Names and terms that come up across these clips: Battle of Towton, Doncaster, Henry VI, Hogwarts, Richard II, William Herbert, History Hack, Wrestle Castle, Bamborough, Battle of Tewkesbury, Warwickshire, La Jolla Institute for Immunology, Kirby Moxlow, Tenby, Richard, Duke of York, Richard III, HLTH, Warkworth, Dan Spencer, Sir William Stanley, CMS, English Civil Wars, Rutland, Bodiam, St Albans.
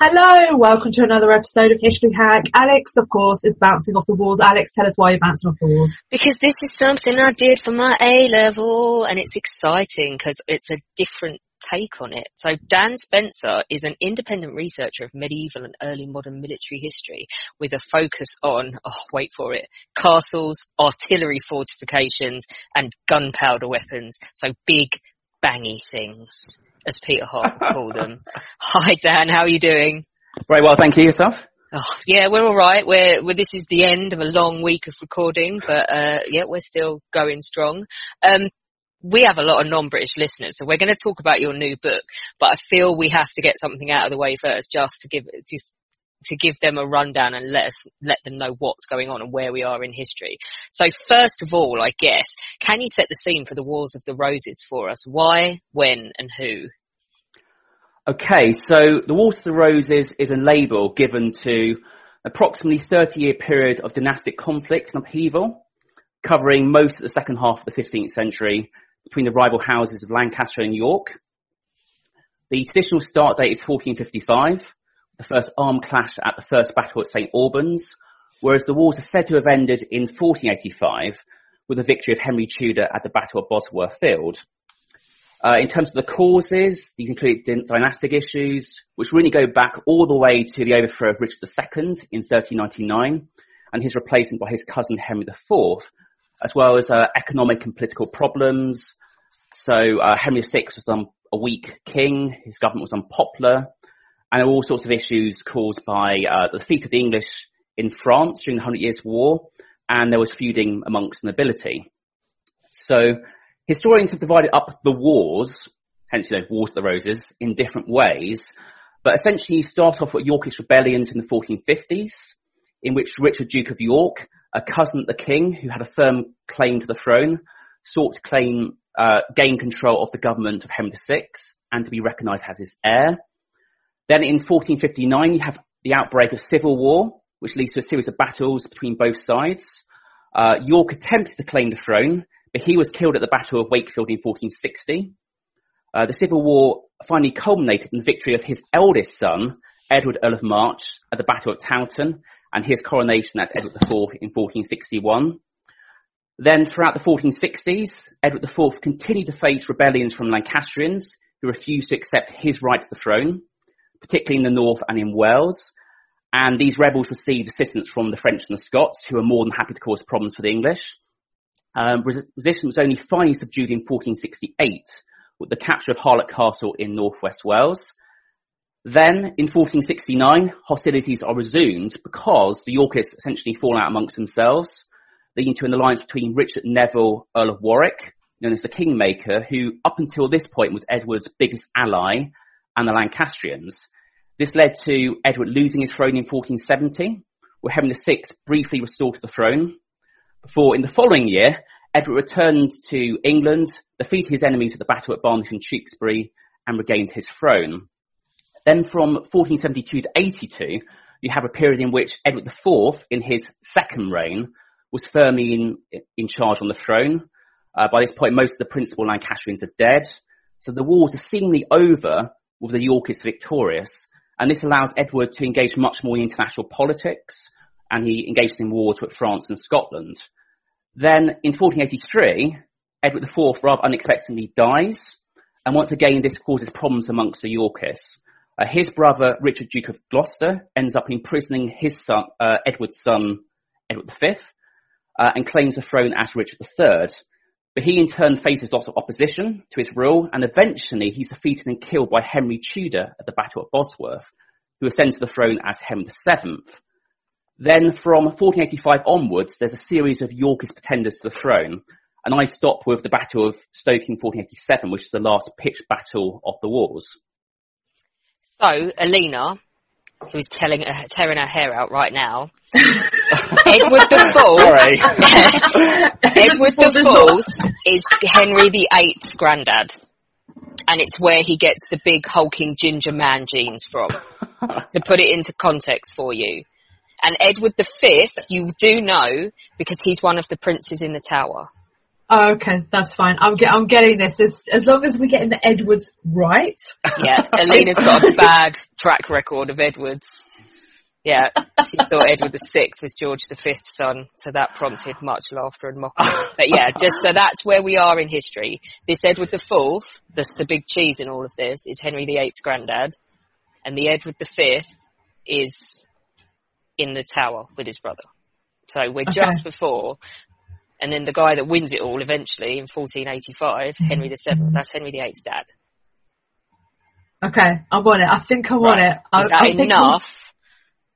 Hello, welcome to another episode of History Hack. Alex, of course, is bouncing off the walls. Alex, tell us why you're bouncing off the walls. Because this is something I did for my A-level, and it's exciting because it's a different take on it. So Dan Spencer is an independent researcher of medieval and early modern military history with a focus on, oh, wait for it, castles, artillery fortifications, and gunpowder weapons. So big, bangy things, as Peter Hart called them. Hi, Dan. How are you doing? Very well, thank you. Yourself? Oh, yeah, we're all right. We're this is the end of a long week of recording, but yeah, we're still going strong. We have a lot of non-British listeners, so we're going to talk about your new book. But I feel we have to get something out of the way first, just to give them a rundown and let them know what's going on and where we are in history. So first of all, I guess, can you set the scene for the Wars of the Roses for us? Why, when, and who? Okay, so the Wars of the Roses is a label given to approximately 30-year period of dynastic conflict and upheaval, covering most of the second half of the 15th century between the rival houses of Lancaster and York. The traditional start date is 1455. The first armed clash at the first battle at St Albans, whereas the wars are said to have ended in 1485 with the victory of Henry Tudor at the Battle of Bosworth Field. In terms of the causes, these include dynastic issues, which really go back all the way to the overthrow of Richard II in 1399 and his replacement by his cousin Henry IV, as well as economic and political problems. So Henry VI was a weak king, his government was unpopular, and there were all sorts of issues caused by the defeat of the English in France during the 100 Years' War, and there was feuding amongst the nobility. So historians have divided up the wars, hence, you know, Wars of the Roses, in different ways. But essentially you start off with Yorkist rebellions in the 1450s, in which Richard, Duke of York, a cousin of the king who had a firm claim to the throne, sought to gain control of the government of Henry VI and to be recognised as his heir. Then in 1459, you have the outbreak of civil war, which leads to a series of battles between both sides. York attempted to claim the throne, but he was killed at the Battle of Wakefield in 1460. The civil war finally culminated in the victory of his eldest son, Edward, Earl of March, at the Battle of Towton, and his coronation as Edward IV in 1461. Then throughout the 1460s, Edward IV continued to face rebellions from Lancastrians who refused to accept his right to the throne, particularly in the north and in Wales. And these rebels received assistance from the French and the Scots, who were more than happy to cause problems for the English. Resistance was only finally subdued in 1468 with the capture of Harlech Castle in northwest Wales. Then in 1469, hostilities are resumed because the Yorkists essentially fall out amongst themselves, leading to an alliance between Richard Neville, Earl of Warwick, known as the Kingmaker, who up until this point was Edward's biggest ally, and the Lancastrians. This led to Edward losing his throne in 1470, where Henry VI briefly restored to the throne, before in the following year, Edward returned to England, defeated his enemies at the Battle at Barnet and Tewkesbury, and regained his throne. Then from 1472 to 82, you have a period in which Edward IV, in his second reign, was firmly in charge on the throne. By this point, most of the principal Lancastrians are dead, so the wars are seemingly over, with the Yorkists victorious, and this allows Edward to engage much more in international politics, and he engaged in wars with France and Scotland. Then in 1483, Edward IV rather unexpectedly dies, And once again, this causes problems amongst the Yorkists. His brother, Richard, Duke of Gloucester, ends up imprisoning his son, Edward's son, Edward V, and claims the throne as Richard III. But he in turn faces lots of opposition to his rule, and eventually he's defeated and killed by Henry Tudor at the Battle of Bosworth, who ascends to the throne as Henry VII. Then from 1485 onwards, there's a series of Yorkist pretenders to the throne, and I stop with the Battle of Stoke in 1487, which is the last pitched battle of the wars. So, Alina, who's tearing her hair out right now, Edward the Fool. Sorry. Edward the Fool is Henry VIII's granddad, and it's where he gets the big hulking ginger man genes from. To put it into context for you, and Edward V, you do know because he's one of the princes in the Tower. Oh, okay, that's fine. I'm getting this. As long as we're getting the Edwards right. Yeah, Alina's got a bad track record of Edwards. Yeah, she thought Edward VI was George V's son, so that prompted much laughter and mockery. But yeah, just so that's where we are in history. This Edward IV, that's the big cheese in all of this, is Henry VIII's granddad, and the Edward V is in the Tower with his brother. So we're just before... And then the guy that wins it all eventually in 1485, Henry VII, that's Henry VIII's dad. Okay, I want it. I think I want it. Is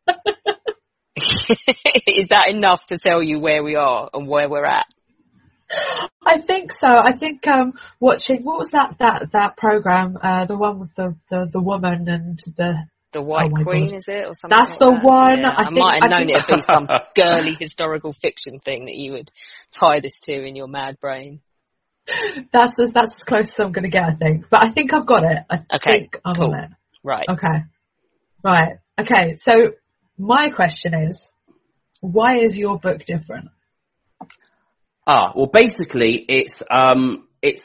that enough? Is that enough to tell you where we are and where we're at? I think so. I think watching, what was that programme, the one with the woman and the White Queen, God. Is it? Or something? That's like the one. Yeah. I might have known it'd be some girly historical fiction thing that you would tie this to in your mad brain. That's as close as I'm going to get, I think. But I think I've got it. I think I'm on it. Right. Okay. Right. Okay. So my question is, why is your book different? Well, basically, it's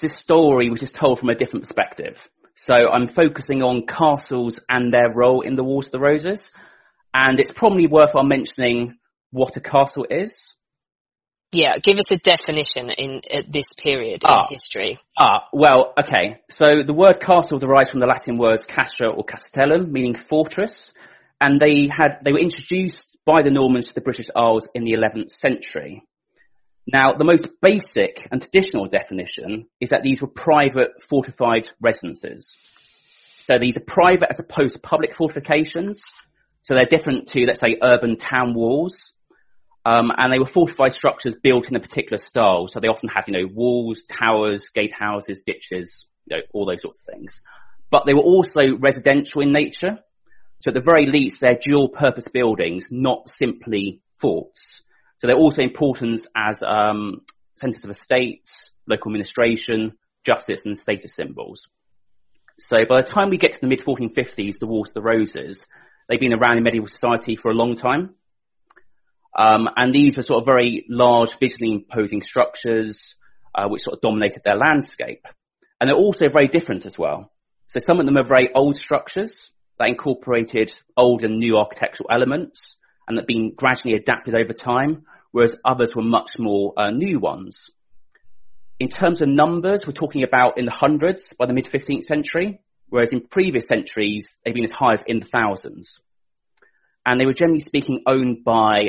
this story which is told from a different perspective. So I'm focusing on castles and their role in the Wars of the Roses. And it's probably worthwhile mentioning what a castle is. Yeah, give us a definition at this period in history. Well, okay. So the word castle derives from the Latin words castra or castellum, meaning fortress. And they were introduced by the Normans to the British Isles in the 11th century. Now, the most basic and traditional definition is that these were private fortified residences. So these are private as opposed to public fortifications. So they're different to, let's say, urban town walls. And they were fortified structures built in a particular style. So they often had, walls, towers, gatehouses, ditches, all those sorts of things. But they were also residential in nature. So at the very least, they're dual-purpose buildings, not simply forts. So they're also important as centres of estates, local administration, justice and status symbols. So by the time we get to the mid-1450s, the Wars of the Roses, they've been around in medieval society for a long time. And these were sort of very large, visually imposing structures which sort of dominated their landscape. And they're also very different as well. So some of them are very old structures that incorporated old and new architectural elements, and that being gradually adapted over time, whereas others were much more new ones. In terms of numbers, we're talking about in the hundreds by the mid-15th century, whereas in previous centuries, they've been as high as in the thousands. And they were generally speaking owned by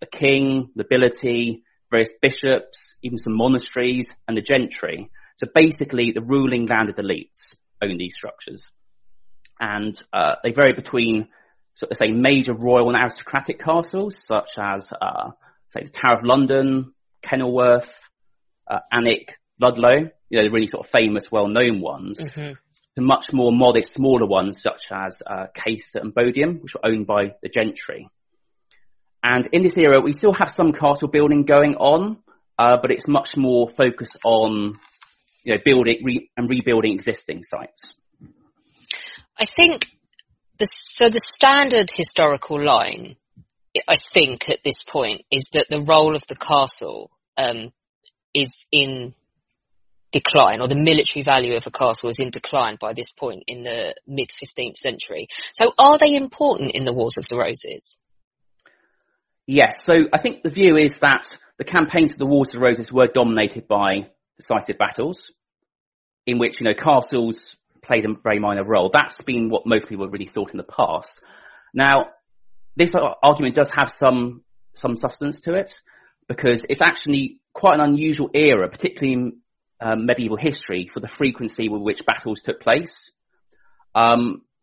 the king, nobility, various bishops, even some monasteries, and the gentry. So basically, the ruling landed elites owned these structures. And they vary between... So they say major royal and aristocratic castles, such as, say, the Tower of London, Kenilworth, Alnwick, Ludlow, the really sort of famous, well-known ones, to much more modest, smaller ones, such as Caister and Bodiam, which were owned by the gentry. And in this era, we still have some castle building going on, but it's much more focused on, building and rebuilding existing sites. I think... So the standard historical line, I think, at this point, is that the role of the castle is in decline, or the military value of a castle is in decline by this point in the mid-15th century. So are they important in the Wars of the Roses? Yes, so I think the view is that the campaigns of the Wars of the Roses were dominated by decisive battles. in which, you know, castles played a very minor role. That's been what most people really thought in the past. Now, this argument does have some substance to it, because it's actually quite an unusual era, particularly in medieval history, for the frequency with which battles took place.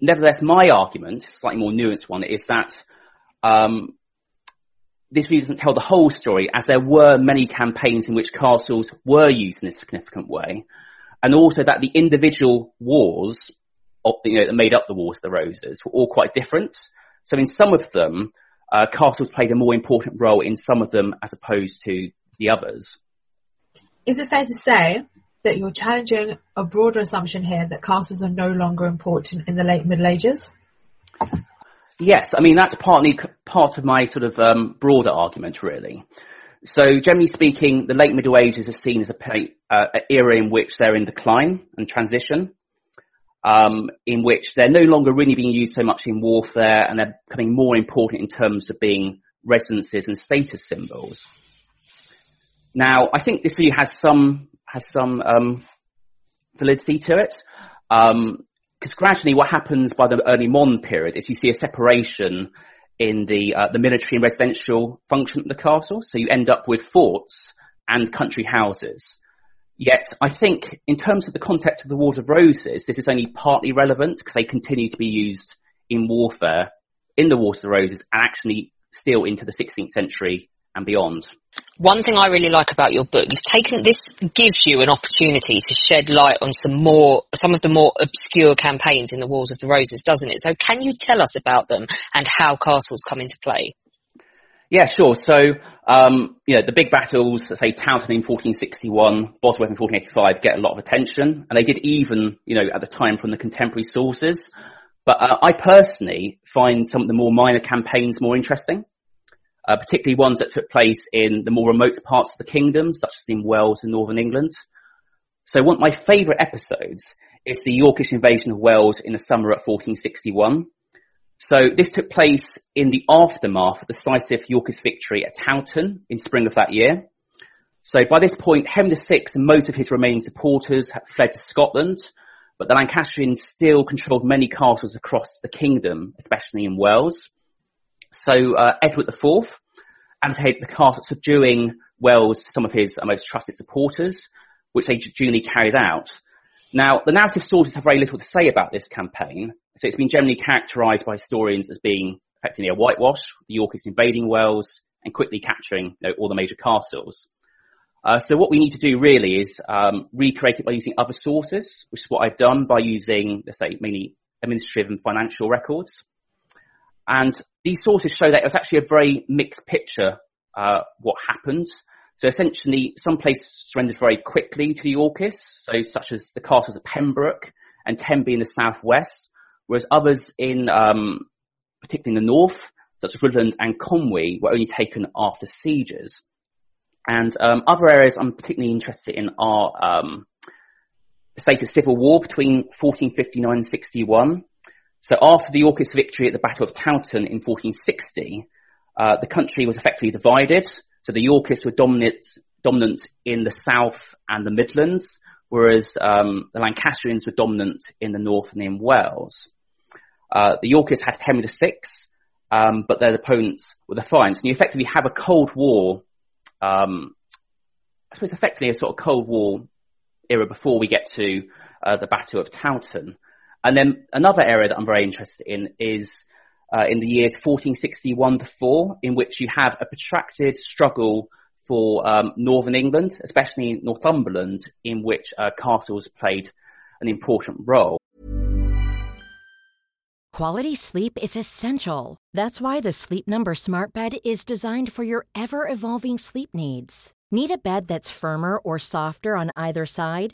Nevertheless, my argument, slightly more nuanced one, is that this really doesn't tell the whole story, as there were many campaigns in which castles were used in a significant way, and also that the individual wars, that made up the Wars of the Roses, were all quite different. So in some of them, castles played a more important role in some of them as opposed to the others. Is it fair to say that you're challenging a broader assumption here that castles are no longer important in the late Middle Ages? Yes, I mean, that's partly part of my sort of broader argument, really. So generally speaking, the late Middle Ages is seen as an era in which they're in decline and transition, in which they're no longer really being used so much in warfare, and they're becoming more important in terms of being residences and status symbols. Now, I think this view has some validity to it, because gradually what happens by the early modern period is you see a separation in the military and residential function of the castle, so you end up with forts and country houses. Yet, I think, in terms of the context of the Wars of Roses, this is only partly relevant, because they continue to be used in warfare in the Wars of the Roses, and actually still into the 16th century and beyond. One thing I really like about your book, this gives you an opportunity to shed light on some of the more obscure campaigns in the Wars of the Roses, doesn't it? So can you tell us about them and how castles come into play? Yeah, sure. So, the big battles, say Towton in 1461, Bosworth in 1485, get a lot of attention, and they did even, at the time from the contemporary sources. But I personally find some of the more minor campaigns more interesting. Particularly ones that took place in the more remote parts of the kingdom, such as in Wales and northern England. So one of my favourite episodes is the Yorkish invasion of Wales in the summer of 1461. So this took place in the aftermath of the decisive Yorkish victory at Towton in spring of that year. So by this point, Henry VI and most of his remaining supporters had fled to Scotland, but the Lancastrians still controlled many castles across the kingdom, especially in Wales. So Edward IV undertook the task of subduing Wales to some of his most trusted supporters, which they duly carried out. Now, the narrative sources have very little to say about this campaign, so it's been generally characterised by historians as being effectively a whitewash, the Yorkists invading Wales and quickly capturing all the major castles. So what we need to do really is recreate it by using other sources, which is what I've done by using, let's say, mainly administrative and financial records. And these sources show that it was actually a very mixed picture, what happened. So essentially, some places surrendered very quickly to the Yorkists, such as the castles of Pembroke and Tenby in the southwest, whereas others in, particularly in the north, such as Rutland and Conwy, were only taken after sieges. And, other areas I'm particularly interested in are, the state of civil war between 1459 and 61. So after the Yorkist victory at the Battle of Towton in 1460, the country was effectively divided. So the Yorkists were dominant in the south and the Midlands, whereas the Lancastrians were dominant in the north and in Wales. The Yorkists had Henry VI, but their opponents were defiant. And you effectively have a Cold War, I suppose effectively a sort of Cold War era before we get to the Battle of Towton. And then another area that I'm very interested in is in the years 1461 to 4, in which you have a protracted struggle for northern England, especially Northumberland, in which castles played an important role. Quality sleep is essential. That's why the Sleep Number Smart Bed is designed for your ever-evolving sleep needs. Need a bed that's firmer or softer on either side?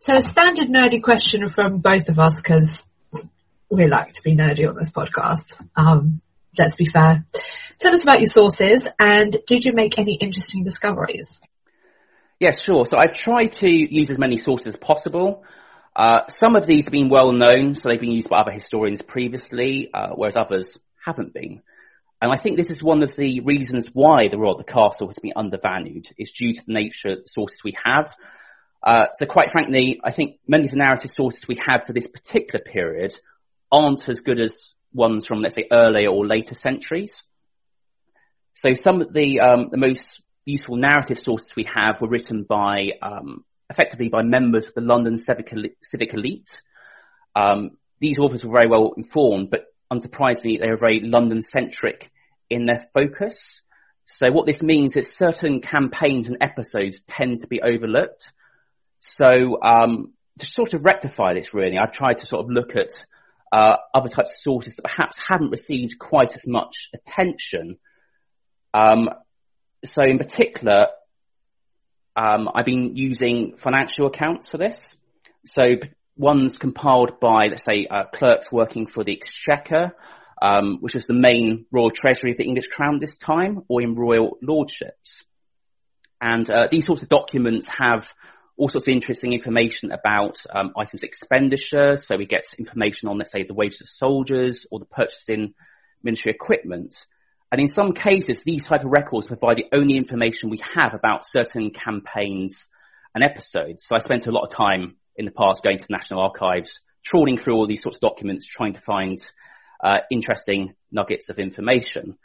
So a standard nerdy question from both of us, because we like to be nerdy on this podcast. Let's be fair. Tell us about your sources, and did you make any interesting discoveries? Yes, sure. So I try to use as many sources as possible. Some of these have been well known, so they've been used by other historians previously, whereas others haven't been. And I think this is one of the reasons why the Royal of the Castle has been undervalued. It's due to the nature of the sources we have. So quite frankly, I think many of the narrative sources we have for this particular period aren't as good as ones from, let's say, earlier or later centuries. So some of the most useful narrative sources we have were written by, effectively by members of the London civic elite. These authors were very well informed, but unsurprisingly, they were very London-centric in their focus. So what this means is certain campaigns and episodes tend to be overlooked. So to sort of rectify this, really, I've tried to sort of look at other types of sources that perhaps haven't received quite as much attention. So in particular, I've been using financial accounts for this. So ones compiled by, let's say, clerks working for the Exchequer, which was the main royal treasury of the English crown this time, or in royal lordships. And these sorts of documents have all sorts of interesting information about items of expenditure. So we get information on, let's say, the wages of soldiers or the purchasing military equipment. And in some cases, these type of records provide the only information we have about certain campaigns and episodes. So I spent a lot of time in the past going to the National Archives, trawling through all these sorts of documents, trying to find interesting nuggets of information.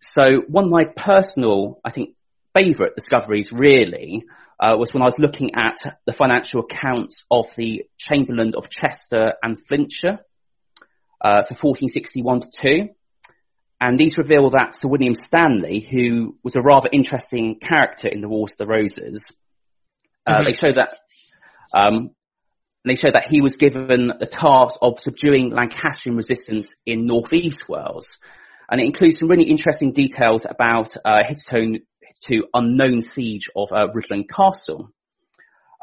So one of my personal, I think, favourite discoveries really was when I was looking at the financial accounts of the Chamberlain of Chester and Flintshire for 1461 to 2. And these reveal that Sir William Stanley, who was a rather interesting character in the Wars of the Roses, they show that he was given the task of subduing Lancastrian resistance in northeast Wales. And it includes some really interesting details about Hitherto unknown siege of Rutland Castle.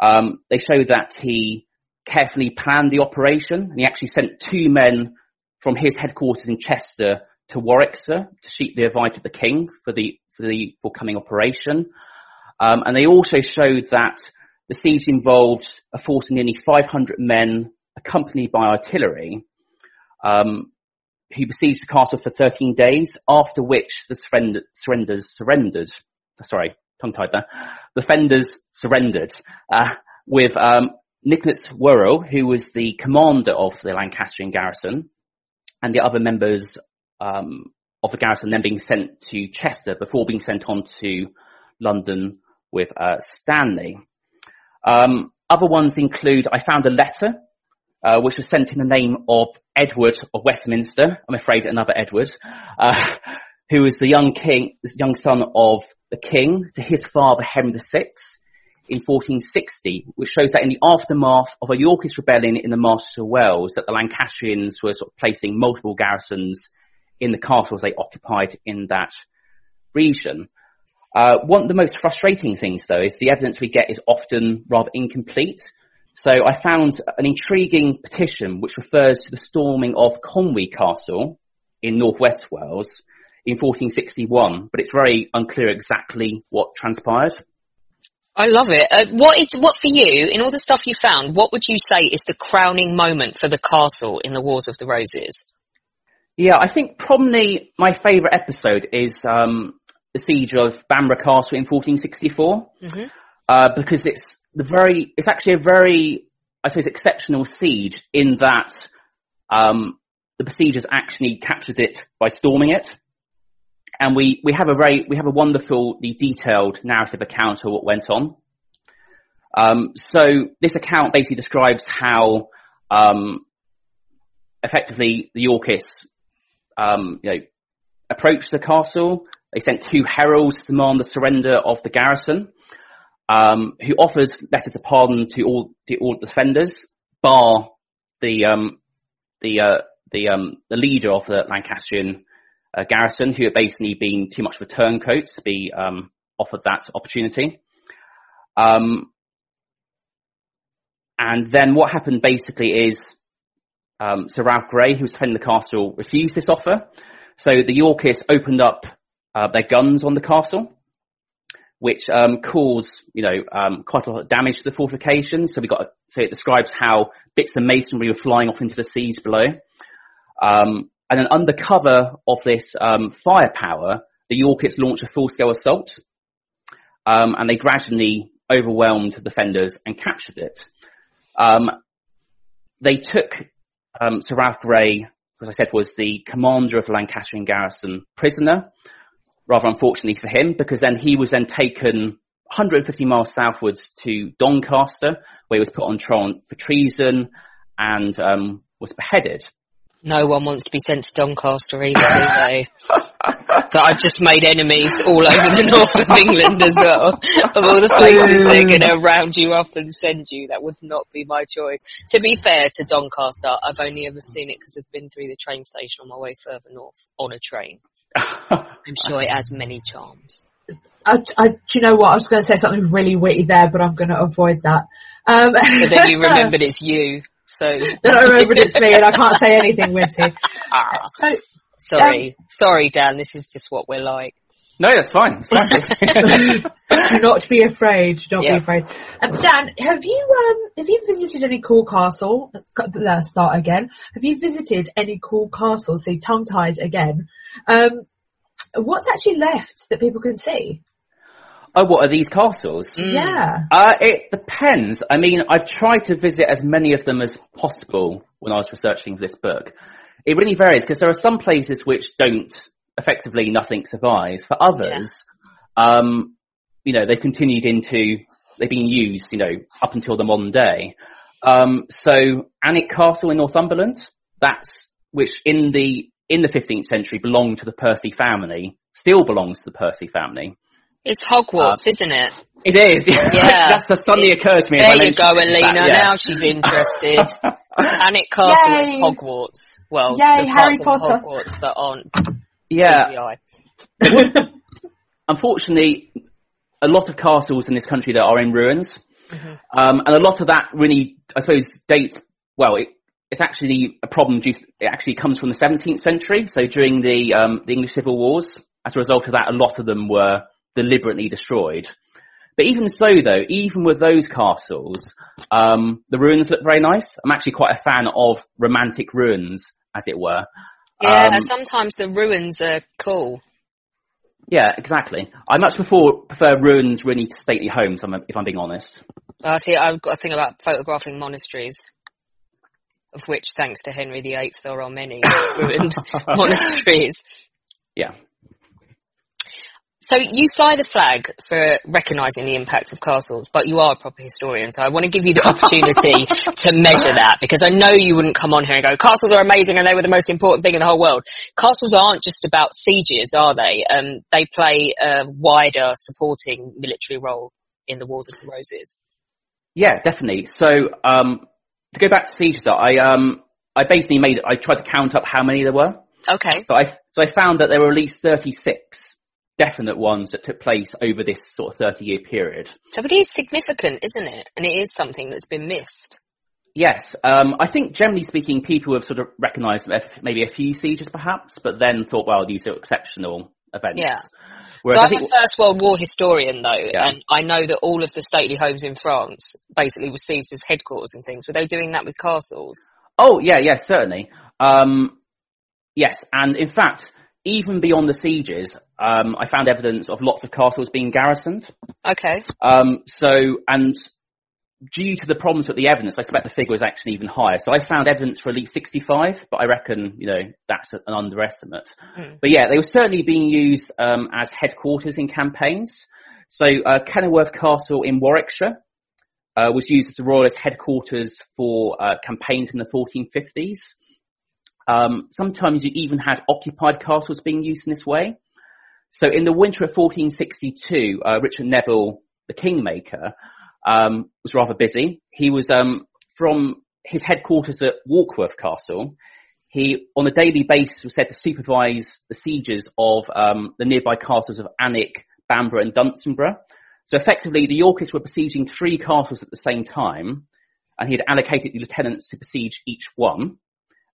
They show that he carefully planned the operation, and he actually sent two men from his headquarters in Chester to Warwickshire to seek the advice of the king for the forthcoming operation. And they also showed that the siege involved a force of nearly 500 men accompanied by artillery, who besieged the castle for 13 days, after which the defenders surrendered, with Nicholas Worrell, who was the commander of the Lancastrian garrison, and the other members of the garrison then being sent to Chester before being sent on to London with Stanley. Other ones include, I found a letter which was sent in the name of Edward of Westminster, I'm afraid another Edward, who was the young son of the king, to his father Henry VI in 1460, which shows that in the aftermath of a Yorkist rebellion in the Marches of Wales, that the Lancastrians were sort of placing multiple garrisons in the castles they occupied in that region. One of the most frustrating things, though, is the evidence we get is often rather incomplete. So I found an intriguing petition which refers to the storming of Conwy Castle in northwest Wales in 1461, but it's very unclear exactly what transpired. I love it. What for you, in all the stuff you found, what would you say is the crowning moment for the castle in the Wars of the Roses? Yeah, I think probably my favourite episode is the siege of Bamborough Castle in 1464, because it's actually a very, I suppose, exceptional siege in that the besiegers actually captured it by storming it, And we have a wonderfully detailed narrative account of what went on. So this account basically describes how effectively the Yorkists approached the castle. They sent two heralds to demand the surrender of the garrison, who offered letters of pardon to all the defenders, bar the leader of the Lancastrian garrison, who had basically been too much of a turncoat to be offered that opportunity. And then what happened basically is Sir Ralph Grey, who was defending the castle, refused this offer. So the Yorkists opened up their guns on the castle, which caused quite a lot of damage to the fortifications. So it describes how bits of masonry were flying off into the seas below. And then under cover of this firepower, the Yorkists launched a full-scale assault, and they gradually overwhelmed the defenders and captured it. They took Sir Ralph Grey, as I said, was the commander of the Lancastrian garrison, prisoner, rather unfortunately for him, because then he was then taken 150 miles southwards to Doncaster, where he was put on trial for treason and was beheaded. No one wants to be sent to Doncaster either, do they? So I've just made enemies all over the north of England as well. Of all the places they're going to round you up and send you, that would not be my choice. To be fair to Doncaster, I've only ever seen it because I've been through the train station on my way further north on a train. I'm sure it has many charms. Do you know what? I was going to say something really witty there, but I'm going to avoid that. But then you remembered it's you. So that I remembered it's me and I can't say anything witty. Sorry, Dan, this is just what we're like. No, that's fine. Do not be afraid. Dan, have you visited any cool castle? Let's start again. Have you visited any cool castles? See, tongue-tied again. What's actually left that people can see? Oh, what are these castles? Yeah. It depends. I mean, I've tried to visit as many of them as possible when I was researching this book. It really varies because there are some places which don't, effectively nothing survives. For others, they've continued into, they've been used, up until the modern day. So Alnwick Castle in Northumberland, which in the 15th century belonged to the Percy family, still belongs to the Percy family. It's Hogwarts, isn't it? It is. Yeah. That's just suddenly occurred to me. There you go, Alina. Yes. Now she's interested. Alnwick Castle is Hogwarts. Well, the Harry Potter Hogwarts that aren't CGI. Unfortunately, a lot of castles in this country that are in ruins, and a lot of that really, I suppose, dates. Well, it's actually a problem. It actually comes from the 17th century. So during the English Civil Wars, as a result of that, a lot of them were deliberately destroyed. But even so, though, even with those castles, the ruins look very nice. I'm actually quite a fan of romantic ruins, as it were. Yeah, sometimes the ruins are cool. Yeah, exactly. I much prefer ruins really to stately homes, if I'm being honest. See, I've got a thing about photographing monasteries, of which, thanks to Henry VIII, there are many ruined monasteries. Yeah. So you fly the flag for recognising the impact of castles, but you are a proper historian, so I want to give you the opportunity to measure that, because I know you wouldn't come on here and go, castles are amazing and they were the most important thing in the whole world. Castles aren't just about sieges, are they? They play a wider supporting military role in the Wars of the Roses. Yeah, definitely. So to go back to sieges, I basically I tried to count up how many there were. Okay. So I found that there were at least 36. Definite ones that took place over this sort of 30-year period. So it is significant, isn't it? And it is something that's been missed. Yes. I think, generally speaking, people have sort of recognised maybe a few sieges, perhaps, but then thought, well, these are exceptional events. Yeah. Whereas so I'm a First World War historian, though, and I know that all of the stately homes in France basically were seized as headquarters and things. Were they doing that with castles? Oh, yeah, certainly. Yes, and in fact, even beyond the sieges, I found evidence of lots of castles being garrisoned. Okay. So, and due to the problems with the evidence, I suspect the figure was actually even higher. So I found evidence for at least 65, but I reckon, you know, that's an underestimate. Mm. But yeah, they were certainly being used as headquarters in campaigns. So Kenilworth Castle in Warwickshire was used as the royalist headquarters for campaigns in the 1450s. Sometimes you even had occupied castles being used in this way. So in the winter of 1462, Richard Neville, the Kingmaker, was rather busy. He was from his headquarters at Warkworth Castle. He, on a daily basis, was said to supervise the sieges of the nearby castles of Alnwick, Bamborough and Dunstanburgh. So effectively, the Yorkists were besieging three castles at the same time, and he had allocated the lieutenants to besiege each one.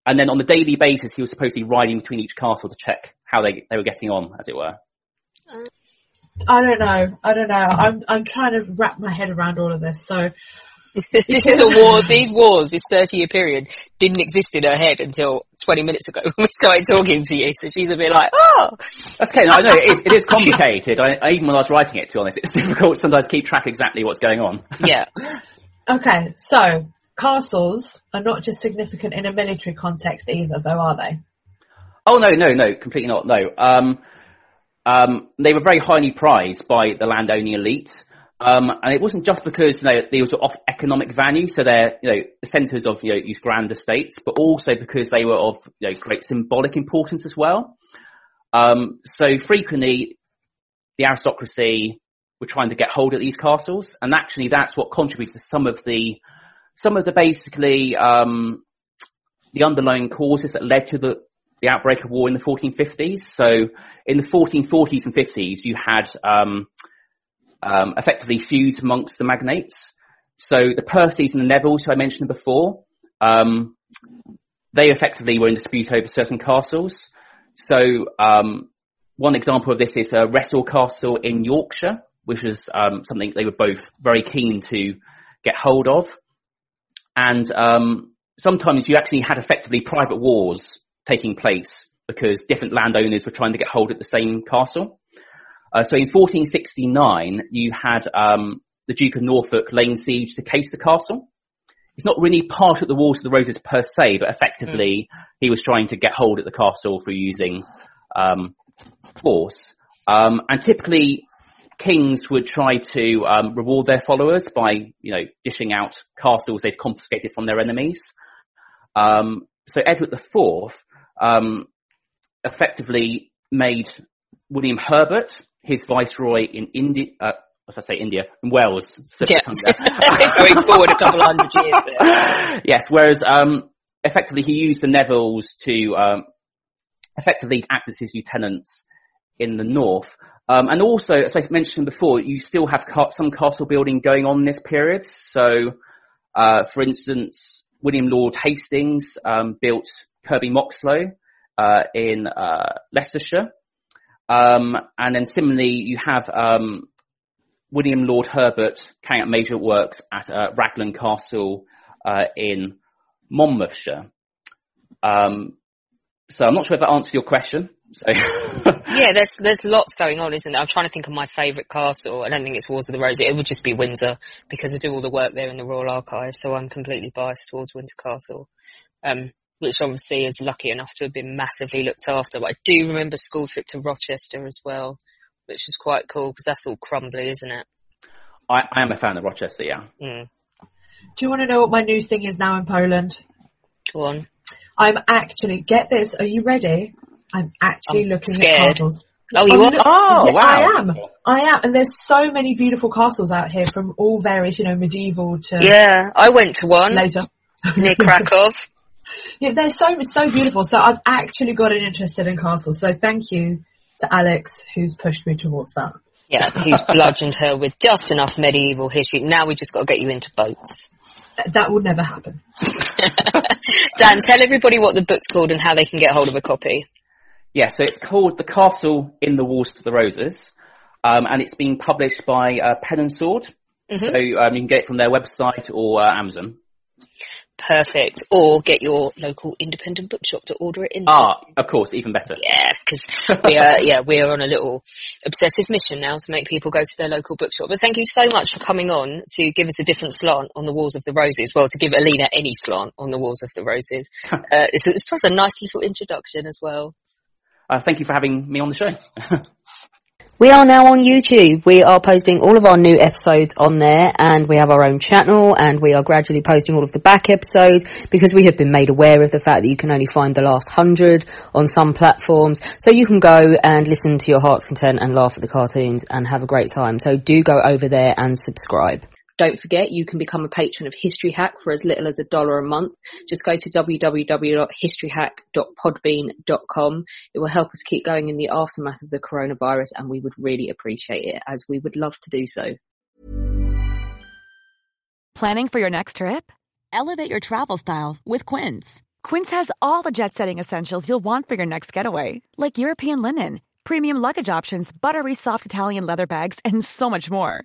And then on a daily basis, he was supposedly riding between each castle to check how they were getting on, as it were. I don't know. I'm trying to wrap my head around all of this. So this is a war. These wars, this 30-year period, didn't exist in her head until 20 minutes ago when we started talking to you. So she's a bit like, oh, that's okay. No, I know it is complicated. I even when I was writing it, to be honest, it's difficult sometimes to keep track exactly what's going on. Yeah. Okay. So castles are not just significant in a military context either, though, are they? Oh no, completely not. No. They were very highly prized by the landowning elite, and it wasn't just because, you know, they were of economic value, so they're, you know, the centres of, you know, these grand estates, but also because they were of, you know, great symbolic importance as well. So frequently, the aristocracy were trying to get hold of these castles, and actually that's what contributed to some of the basically the underlying causes that led to the outbreak of war in the 1450s. So in the 1440s and 50s, you had effectively feuds amongst the magnates. So the Percys and the Nevilles, who I mentioned before, they effectively were in dispute over certain castles. So one example of this is Wrestle Castle in Yorkshire, which is something they were both very keen to get hold of. And sometimes you actually had effectively private wars taking place because different landowners were trying to get hold of the same castle. So in 1469, you had the Duke of Norfolk laying siege to Caister Castle. It's not really part of the Wars of the Roses per se, but effectively he was trying to get hold of the castle through using force. And typically kings would try to reward their followers by, you know, dishing out castles they'd confiscated from their enemies. So Edward IV effectively made William Herbert his viceroy in Wales. Yeah. Going forward a couple hundred years. Yes, whereas effectively he used the Nevilles to effectively act as his lieutenants in the north. And also, as I mentioned before, you still have some castle building going on in this period. So, for instance, William Lord Hastings built Kirby Moxlow in Leicestershire. And then similarly, you have William Lord Herbert carrying out major works at Raglan Castle in Monmouthshire. So I'm not sure if that answers your question. So. Yeah, there's lots going on, isn't there? I'm trying to think of my favourite castle. I don't think it's Wars of the Roses. It would just be Windsor because I do all the work there in the Royal Archive, so I'm completely biased towards Windsor Castle, which obviously is lucky enough to have been massively looked after. But I do remember school trip to Rochester as well, which was quite cool because that's all crumbly, isn't it? I am a fan of Rochester, yeah. Mm. Do you want to know what my new thing is now in Poland? Go on. I'm actually, get this, are you ready? I'm actually looking scared. At castles. Oh, you are? Oh, yeah, wow. I am. And there's so many beautiful castles out here from all various, you know, medieval to... Yeah, I went to one. Later. Near Krakow. Yeah, they're so beautiful. So I've actually gotten interested in castles. So thank you to Alex, who's pushed me towards that. Yeah, who's bludgeoned her with just enough medieval history. Now we just got to get you into boats. That will never happen. Dan, tell everybody what the book's called and how they can get hold of a copy. Yeah, so it's called The Castle in the Wars of the Roses, and it's being published by Pen and Sword. Mm-hmm. So you can get it from their website or Amazon. Perfect. Or get your local independent bookshop to order it in. Ah, of course, even better. Yeah, because we are on a little obsessive mission now to make people go to their local bookshop. But thank you so much for coming on to give us a different slant on the Wars of the Roses. Well, to give Alina any slant on the Wars of the Roses. It's just a nice little introduction as well. Thank you for having me on the show. We are now on YouTube. We are posting all of our new episodes on there, and we have our own channel, and we are gradually posting all of the back episodes because we have been made aware of the fact that you can only find the last 100 on some platforms. So you can go and listen to your heart's content and laugh at the cartoons and have a great time. So do go over there and subscribe. Don't forget, you can become a patron of History Hack for as little as $1 a month. Just go to www.historyhack.podbean.com. It will help us keep going in the aftermath of the coronavirus, and we would really appreciate it, as we would love to do so. Planning for your next trip? Elevate your travel style with Quince. Quince has all the jet-setting essentials you'll want for your next getaway, like European linen, premium luggage options, buttery soft Italian leather bags, and so much more.